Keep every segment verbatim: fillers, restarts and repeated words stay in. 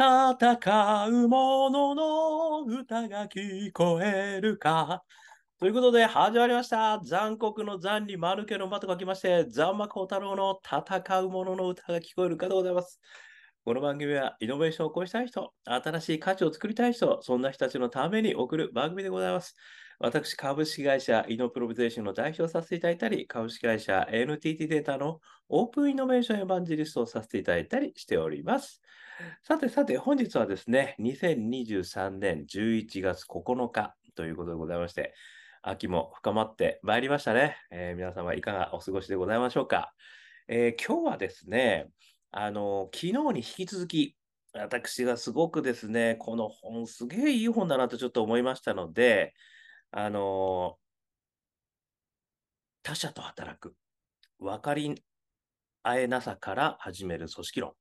戦う者の歌が聞こえるか。ということで始まりました。残酷の残に丸家の間と書きまして、残魔高太郎の戦う者の歌が聞こえるかでございます。この番組はイノベーションを起こしたい人、新しい価値を作りたい人、そんな人たちのために送る番組でございます。私、株式会社イノプロビゼーションの代表をさせていただいたり、株式会社 エヌティーティー データのオープンイノベーションエヴァンジリストをさせていただいたりしております。さてさて、本日はですね、にせんにじゅうさんねんじゅういちがつここのかということでございまして、秋も深まってまいりましたね。えー、皆様いかがお過ごしでございましょうか。えー、今日はですね、あの、昨日に引き続き、私がすごくですね、この本すげえいい本だなとちょっと思いましたので、あの他者と働く分かり合えなさから始める組織論、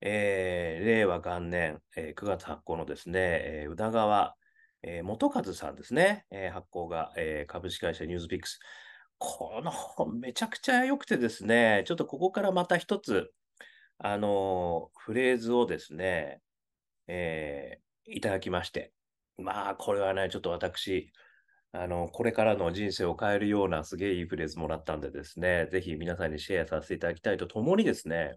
えー、れいわがんねん、えー、くがつ発行のですね、えー、宇田川、えー、元和さんですね、えー、発行が、えー、株式会社ニュースピックス。この本めちゃくちゃ良くてですね、ちょっとここからまた一つあのー、フレーズをですね、えー、いただきまして、まあ、これはね、ちょっと私、あの、これからの人生を変えるようなすげえいいフレーズもらったんでですね、ぜひ皆さんにシェアさせていただきたいとともにですね、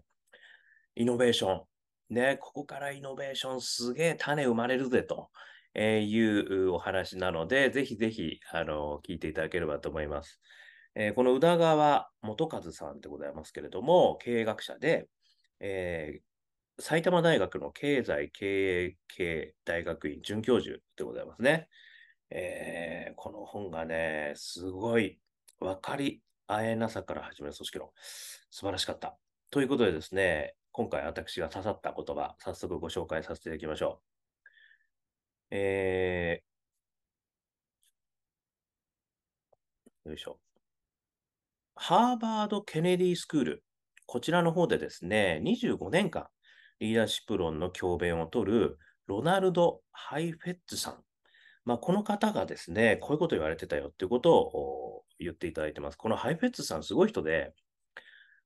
イノベーション。ね、ここからイノベーションすげえ種生まれるぜというお話なので、ぜひぜひ、あの、聞いていただければと思います。えー、この宇田川元和さんでございますけれども、経営学者で、えー埼玉大学の経済経営系大学院准教授でございますね。えー、この本がね、すごい分かり合えなさから始める組織論、素晴らしかった。ということでですね、今回私が刺さった言葉、早速ご紹介させていただきましょう。えー、よいしょ。ハーバード・ケネディ・スクール、こちらの方でですね、にじゅうごねんかん、リーダーシップ論の教鞭を取るロナルド・ハイフェッツさん。まあ、この方がですね、こういうこと言われてたよっていうことを言っていただいてます。このハイフェッツさん、すごい人で、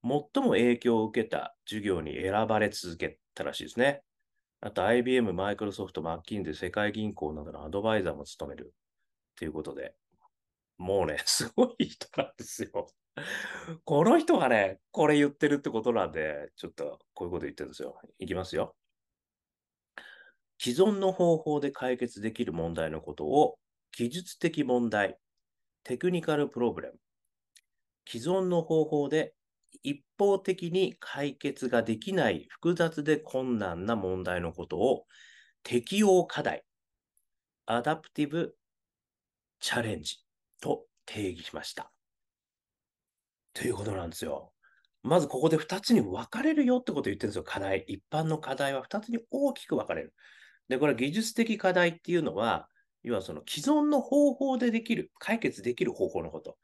最も影響を受けた授業に選ばれ続けたらしいですね。あと、アイビーエム、マイクロソフト、マッキンゼー、世界銀行などのアドバイザーも務めるということで、もうね、すごい人なんですよ。この人がね、これ言ってるってことなんで、ちょっとこういうこと言ってるんですよ。いきますよ。既存の方法で解決できる問題のことを、技術的問題、テクニカルプロブレム。既存の方法で一方的に解決ができない複雑で困難な問題のことを、適応課題、アダプティブチャレンジと定義しました。ということなんですよ。まずここでふたつに分かれるよってことを言ってるんですよ、課題。一般の課題はふたつに大きく分かれる。で、これ技術的課題っていうのは、要はその既存の方法でできる、解決できる方法のこと。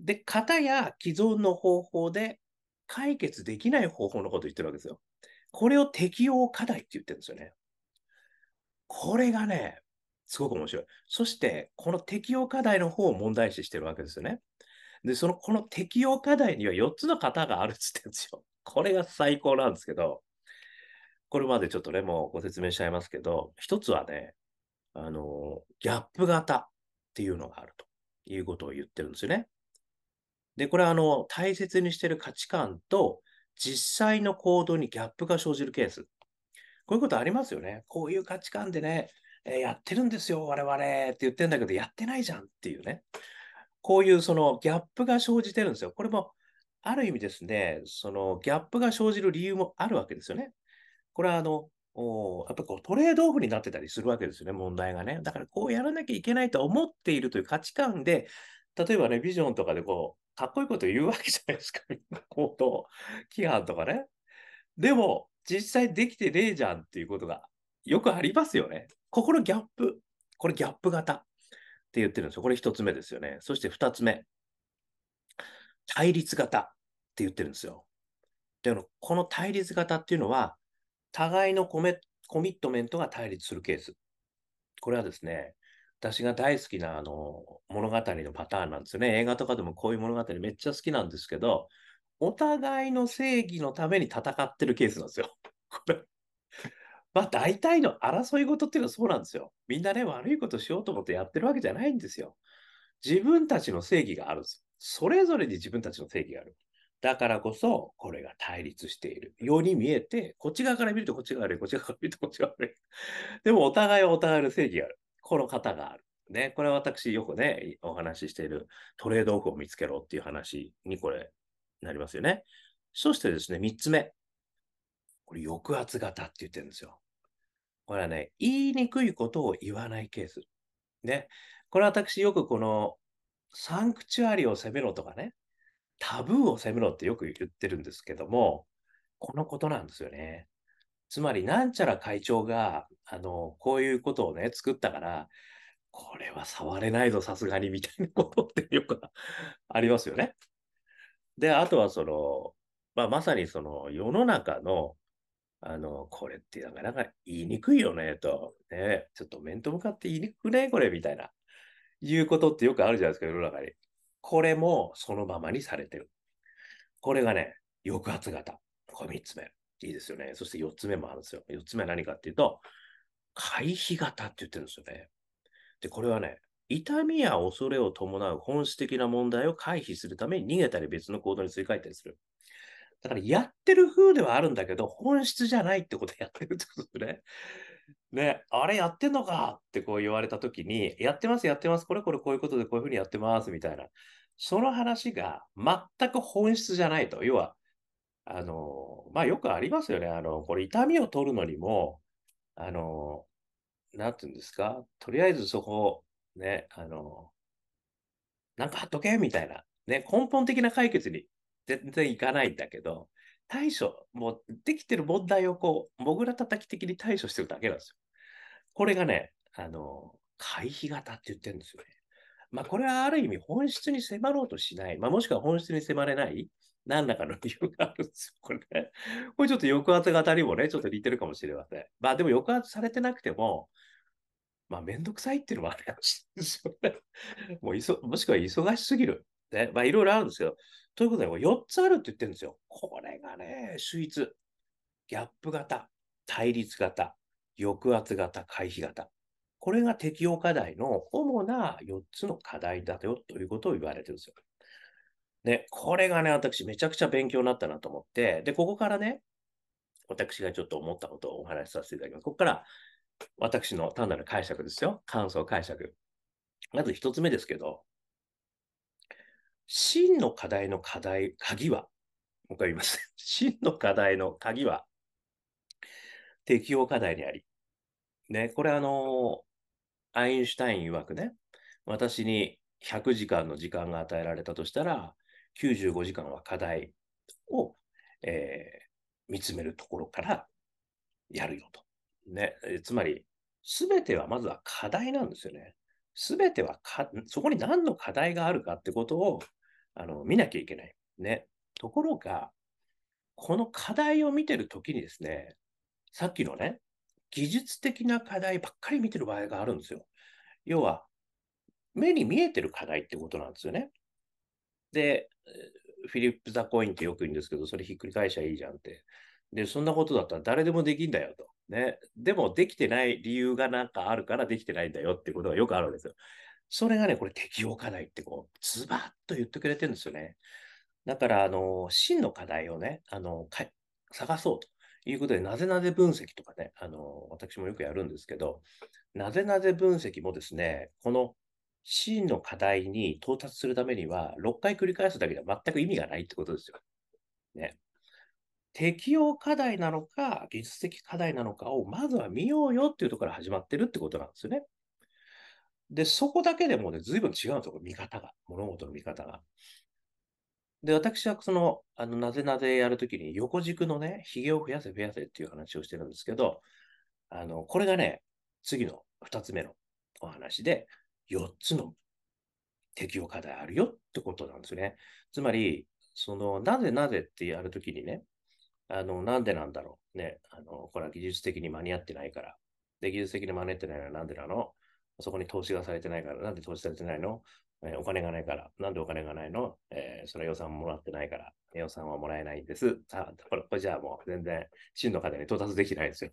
で、型や既存の方法で解決できない方法のことを言ってるわけですよ。これを適用課題って言ってるんですよね。これがね、すごく面白い。そして、この適用課題の方を問題視してるわけですよね。で、その、この適用課題にはよっつの型があるって言ってるんですよ。これが最高なんですけど、これまでちょっとね、もうご説明しちゃいますけど、ひとつはね、あの、ギャップ型っていうのがあるということを言ってるんですよね。で、これはあの、大切にしている価値観と実際の行動にギャップが生じるケース。こういうことありますよね。こういう価値観でね、えー、やってるんですよ、我々って言ってるんだけど、やってないじゃんっていうね。こういうそのギャップが生じてるんですよ。これもある意味ですね、そのギャップが生じる理由もあるわけですよね。これはあの、やっぱこうトレードオフになってたりするわけですよね、問題がね。だからこうやらなきゃいけないと思っているという価値観で、例えばね、ビジョンとかでこう、かっこいいこと言うわけじゃないですか。行動規範とかね。でも、実際できてねえじゃんっていうことがよくありますよね。ここのギャップ。これギャップ型。って言ってるんですよ。これ一つ目ですよね。そして二つ目。対立型って言ってるんですよ。で、この対立型っていうのは、互いのコメ、コミットメントが対立するケース。これはですね、私が大好きなあの物語のパターンなんですよね。映画とかでもこういう物語めっちゃ好きなんですけど、お互いの正義のために戦ってるケースなんですよ。これまあ大体の争い事っていうのはそうなんですよ。みんなね、悪いことしようと思ってやってるわけじゃないんですよ。自分たちの正義があるんです。それぞれに自分たちの正義がある。だからこそ、これが対立しているように見えて、こっち側から見るとこっちが悪い、こっち側から見るとこっちが悪い。でもお互いはお互いの正義がある。この方がある。ね、これは私よくね、お話ししているトレードオフを見つけろっていう話にこれなりますよね。そしてですね、三つ目。これ抑圧型って言ってるんですよ。これはね、言いにくいことを言わないケース。ね。これは私よくこのサンクチュアリを攻めろとかね、タブーを攻めろってよく言ってるんですけども、このことなんですよね。つまりなんちゃら会長が、あの、こういうことをね、作ったから、これは触れないぞ、さすがに、みたいなことってよくありますよね。で、あとはその、まあ、まさにその世の中の、あの、これってなかなか言いにくいよね、と。ね、ちょっと面と向かって言いにくくね、これ、みたいな、いうことってよくあるじゃないですか、世の中に。これもそのままにされてる。これがね、抑圧型。これみっつめ。いいですよね。そしてよっつめもあるんですよ。よっつめは何かっていうと、回避型って言ってるんですよね。で、これはね、痛みや恐れを伴う本質的な問題を回避するために逃げたり別の行動にすり替えたりする。だからやってる風ではあるんだけど、本質じゃないってことやってるってことですね。ね、あれやってんのかってこう言われたときに、やってます、やってます、これこれこういうことでこういうふうにやってますみたいな。その話が全く本質じゃないと。要は、あの、まあよくありますよね。あの、これ痛みを取るのにも、あの、なんていうんですか、とりあえずそこ、ね、あの、なんか貼っとけみたいな。ね、根本的な解決に全然いかないんだけど、対処、もうできてる問題をこう、もぐら叩き的に対処してるだけなんですよ。これがね、あの、回避型って言ってるんですよね。まあこれはある意味本質に迫ろうとしない、まあもしくは本質に迫れない、何らかの理由があるんですよ、これね。これちょっと抑圧型にもね、ちょっと似てるかもしれません。まあでも抑圧されてなくても、まあめんどくさいっていうのもあるかもしれないですよね。もういそ、もしくは忙しすぎる。ね、まあいろいろあるんですけど、ということでよっつあるって言ってるんですよ。これがね、秀逸。ギャップ型、対立型、抑圧型、回避型。これが適用課題の主なよっつの課題だよということを言われてるんですよ。ね、これがね、私めちゃくちゃ勉強になったなと思って、で、ここからね、私がちょっと思ったことをお話しさせていただきます。ここから私の単なる解釈ですよ。感想解釈。まず一つ目ですけど、真の課題の課題、鍵は、もう一回言います。真の課題の鍵は、適用課題にあり。ね、これあの、アインシュタイン曰くね、私にひゃくじかんの時間が与えられたとしたら、きゅうじゅうごじかんは課題を、えー、見つめるところからやるよと。ね、つまり、すべてはまずは課題なんですよね。すべてはか、そこに何の課題があるかってことをあの見なきゃいけない。ね。ところが、この課題を見てるときにですね、さっきのね、技術的な課題ばっかり見てる場合があるんですよ。要は、目に見えてる課題ってことなんですよね。で、フィリップ・ザ・コインってよく言うんですけど、それひっくり返しゃいいじゃんって。で、そんなことだったら誰でもできんだよと。ね。でも、できてない理由がなんかあるからできてないんだよってことがよくあるんですよ。それがね、これ適用課題ってこう、ズバッと言ってくれてるんですよね。だから、あの、真の課題をね、あの、探そうと。いうことで、なぜなぜ分析とかね、あの、私もよくやるんですけど、なぜなぜ分析もですね、この真の課題に到達するためには、ろっかい繰り返すだけでは全く意味がないってことですよ。ね。適用課題なのか、技術的課題なのかを、まずは見ようよっていうところから始まってるってことなんですよね。で、そこだけでもね、随分違うんですよ、見方が。物事の見方が。で、私はその、あの、なぜなぜやるときに横軸のね、ひげを増やせ増やせっていう話をしてるんですけど、あの、これがね、次のふたつめのお話で、よっつの適用課題あるよってことなんですよね。つまり、その、なぜなぜってやるときにね、あの、なんでなんだろう。ね、あの、これは技術的に間に合ってないから。で、技術的に間に合ってないのはなんでなの？そこに投資がされてないから。なんで投資されてないの？お金がないから。なんでお金がないの？えー、それ予算もらってないから。予算はもらえないんです。あ、これ、これじゃあもう全然真の課題に到達できないですよ。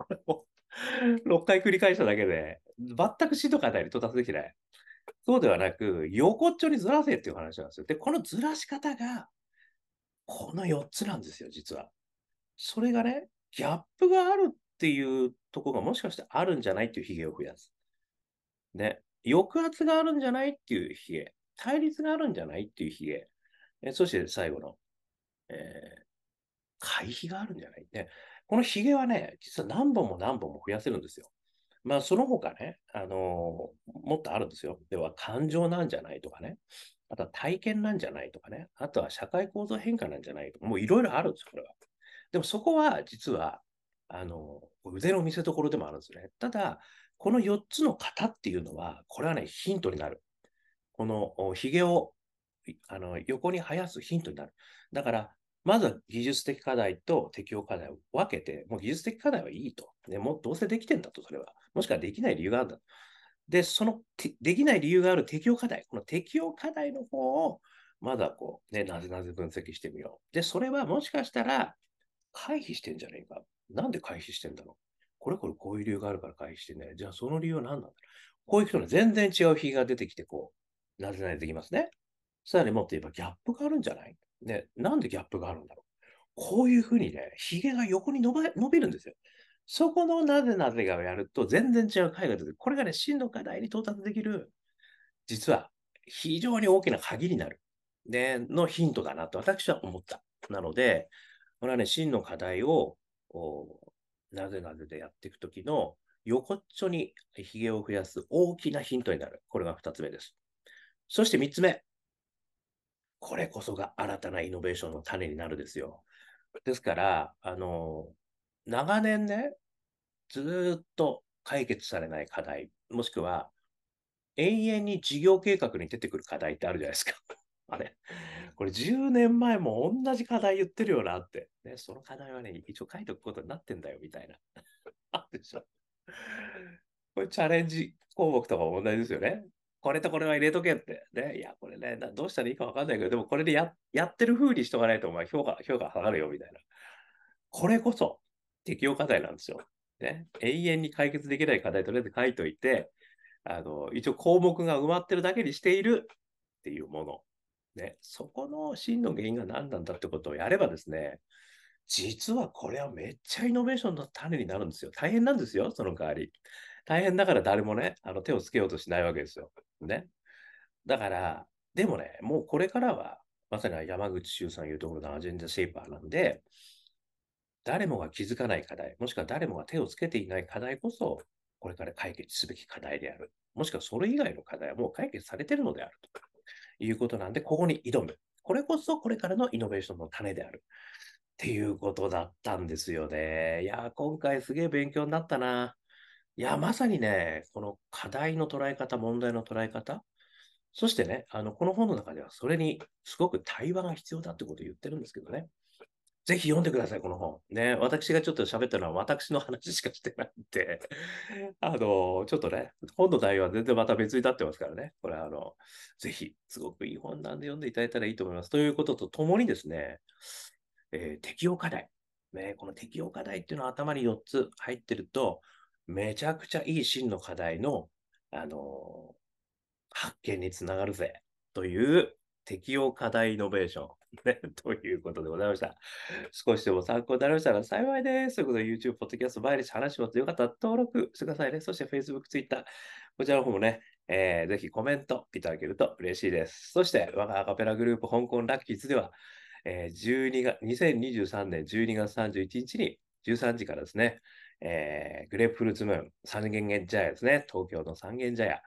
これをろっかい繰り返しただけで、全く死とかあたり到達できない。そうではなく、横っちょにずらせっていう話なんですよ。で、このずらし方が、このよっつなんですよ、実は。それがね、ギャップがあるっていうところがもしかしてあるんじゃないっていうヒゲを増やす。ね。抑圧があるんじゃないっていうヒゲ。対立があるんじゃないっていうヒゲ。えそして最後の、えー、回避があるんじゃないね。このヒゲはね、実は何本も何本も増やせるんですよ。まあ、その他ね、あのー、もっとあるんですよ。では、感情なんじゃないとかね。あとは体験なんじゃないとかね。あとは社会構造変化なんじゃないとか。もういろいろあるんですよ、これは。でもそこは、実は、あのー、腕の見せ所でもあるんですね。ただ、このよっつの型っていうのは、これはね、ヒントになる。このヒゲをあの横に生やすヒントになる。だから、まずは技術的課題と適応課題を分けて、もう技術的課題はいいと。ね、もうどうせできてんだと、それは。もしくはできない理由があるんだと。で、そのできない理由がある適応課題、この適応課題の方を、まずはこう、ね、なぜなぜ分析してみよう。で、それはもしかしたら、回避してんじゃねえか。なんで回避してんだろう。これこれこういう理由があるから回避してね。じゃあその理由は何なんだろう。こういう人の全然違うヒゲが出てきて、こう、なぜなぜできますね。さらにもっと言えばギャップがあるんじゃないね、なんでギャップがあるんだろう。こういうふうにね、ヒゲが横に伸ば、伸びるんですよ。そこのなぜなぜがやると全然違う回が出てくる。これがね、真の課題に到達できる、実は非常に大きな鍵になる、ね、のヒントだなと私は思った。なので、これはね、真の課題をなぜなぜでやっていくときの横っちょにヒゲを増やす大きなヒントになる。これがふたつめです。そしてみっつめ。これこそが新たなイノベーションの種になるですよ。ですから、あの、長年ね、ずっと解決されない課題、もしくは、永遠に事業計画に出てくる課題ってあるじゃないですか。あれ、これじゅうねんまえも同じ課題言ってるよなって。ね、その課題はね、一応書いておくことになってんだよ、みたいな。あるでしょ。これチャレンジ項目とかも同じですよね。これとこれは入れとけって。ね、いや、これね、どうしたらいいか分かんないけど、でもこれで や, やってる風にしとかないと、お前評価、評価下がるよ、みたいな。これこそ適応課題なんですよ。ね、永遠に解決できない課題とりあえず書いといて、あの、一応項目が埋まってるだけにしているっていうもの。ね、そこの真の原因が何なんだってことをやればですね、実はこれはめっちゃイノベーションの種になるんですよ。大変なんですよ、その代わり。大変だから誰もね、あの手をつけようとしないわけですよ。ね。だから、でもね、もうこれからは、まさに山口周さんいうところのアジェンダシェイパーなんで、誰もが気づかない課題、もしくは誰もが手をつけていない課題こそ、これから解決すべき課題である。もしくはそれ以外の課題はもう解決されているのであるということなんで、ここに挑む。これこそこれからのイノベーションの種である。っていうことだったんですよね。いや、今回すげえ勉強になったな。いや、まさにね、この課題の捉え方、問題の捉え方、そしてね、あの、この本の中ではそれにすごく対話が必要だってことを言ってるんですけどね。ぜひ読んでください、この本。ね、私がちょっと喋ったのは私の話しかしてないんで、あの、ちょっとね、本の内容は全然また別になってますからね。これはあの、ぜひ、すごくいい本なんで読んでいただいたらいいと思います。ということとともにですね、えー、適応課題、ね。この適応課題っていうのは頭によっつ入ってると、めちゃくちゃいい真の課題の、あのー、発見につながるぜという適応課題イノベーションということでございました。少しでも参考になりましたら幸いです。ということで YouTube、Podcast、毎日話します。よかったら登録してくださいね。そして Facebook、Twitter、こちらの方もね、えー、ぜひコメントいただけると嬉しいです。そして我がアカペラグループ香港ラッキーズでは、えー、じゅうにがつにせんにじゅうさんねんじゅうにがつさんじゅういちにちにじゅうさんじからですね、えー、グレープフルーツムーン、三軒茶屋ですね、東京の三軒茶屋、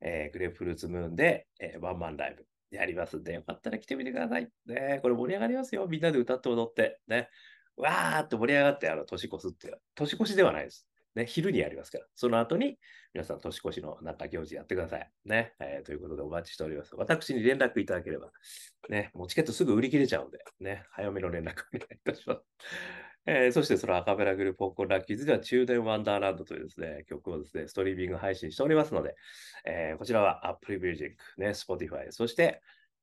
えー、グレープフルーツムーンで、えー、ワンマンライブやりますんで、よかったら来てみてください。ね、これ盛り上がりますよ。みんなで歌って踊って、ね、わーっと盛り上がって、あの、年越すっていう、年越しではないです。ね、昼にやりますから、その後に皆さん年越しのなんか行事やってください。ね、えー、ということでお待ちしております。私に連絡いただければ、ね、もうチケットすぐ売り切れちゃうんで、ね、早めの連絡お願いいたします。えー、そしてそのアカペラグループ香港ラッキーズでは中電ワンダーランドというですね、曲をですね、ストリーミング配信しておりますので、えー、こちらは Apple Music、ね、Spotify、そして、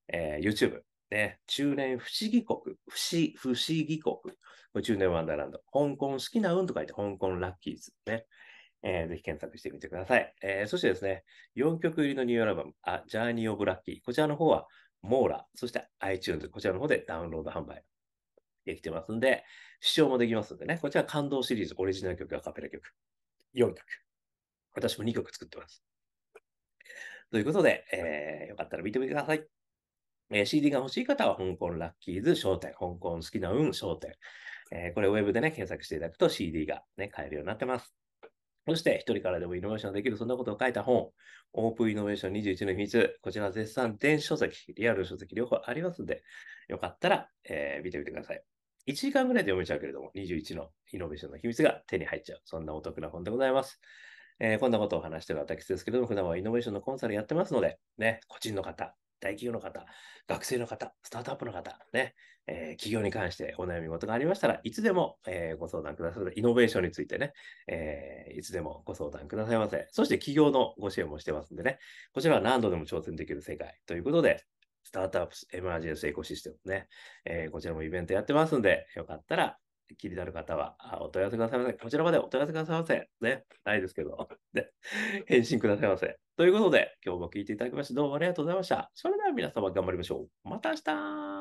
えー、YouTube、ね、中年不思議国、不思、不思議国、これ中年ワンダーランド、香港好きな運と書いて香港ラッキーズね、えー、ぜひ検索してみてください、えー。そしてですね、よんきょく入りのニューアルバム、あ、ジャーニーオブラッキー、こちらの方はモーラ、そして iTunes、こちらの方でダウンロード販売できてますんで、視聴もできますんでね、こちら感動シリーズ、オリジナル曲、アカペラ曲、よんきょく。私もにきょく作ってます。ということで、えー、よかったら見てみてください。えー、シーディー が欲しい方は、香港ラッキーズ商店、香港好きな運商店。えー、これウェブでね、検索していただくと シーディー が、ね、買えるようになってます。そして、一人からでもイノベーションできる、そんなことを書いた本、オープンイノベーションにじゅういちの秘密、こちら絶賛電子書籍、リアル書籍両方ありますんで、よかったら、えー、見てみてください。いちじかんぐらいで読めちゃうけれども、にじゅういちのイノベーションの秘密が手に入っちゃう、そんなお得な本でございます。えー、こんなことを話している私ですけれども、普段はイノベーションのコンサルやってますので、ね、個人の方、大企業の方、学生の方、スタートアップの方、ね、えー、企業に関してお悩み事がありましたらいつでも、えー、ご相談ください。イノベーションについてね、えー、いつでもご相談くださいませ。そして企業のご支援もしてますんでね、こちらは何度でも挑戦できる世界ということで、スタートアップエマージェンスエコシステムね、えー、こちらもイベントやってますんで、よかったら気になる方はお問い合わせくださいませ。こちらまでお問い合わせくださいませ。ね、ないですけど、ね、返信くださいませ。ということで、今日も聞いていただきまして、どうもありがとうございました。それでは皆様頑張りましょう。また明日。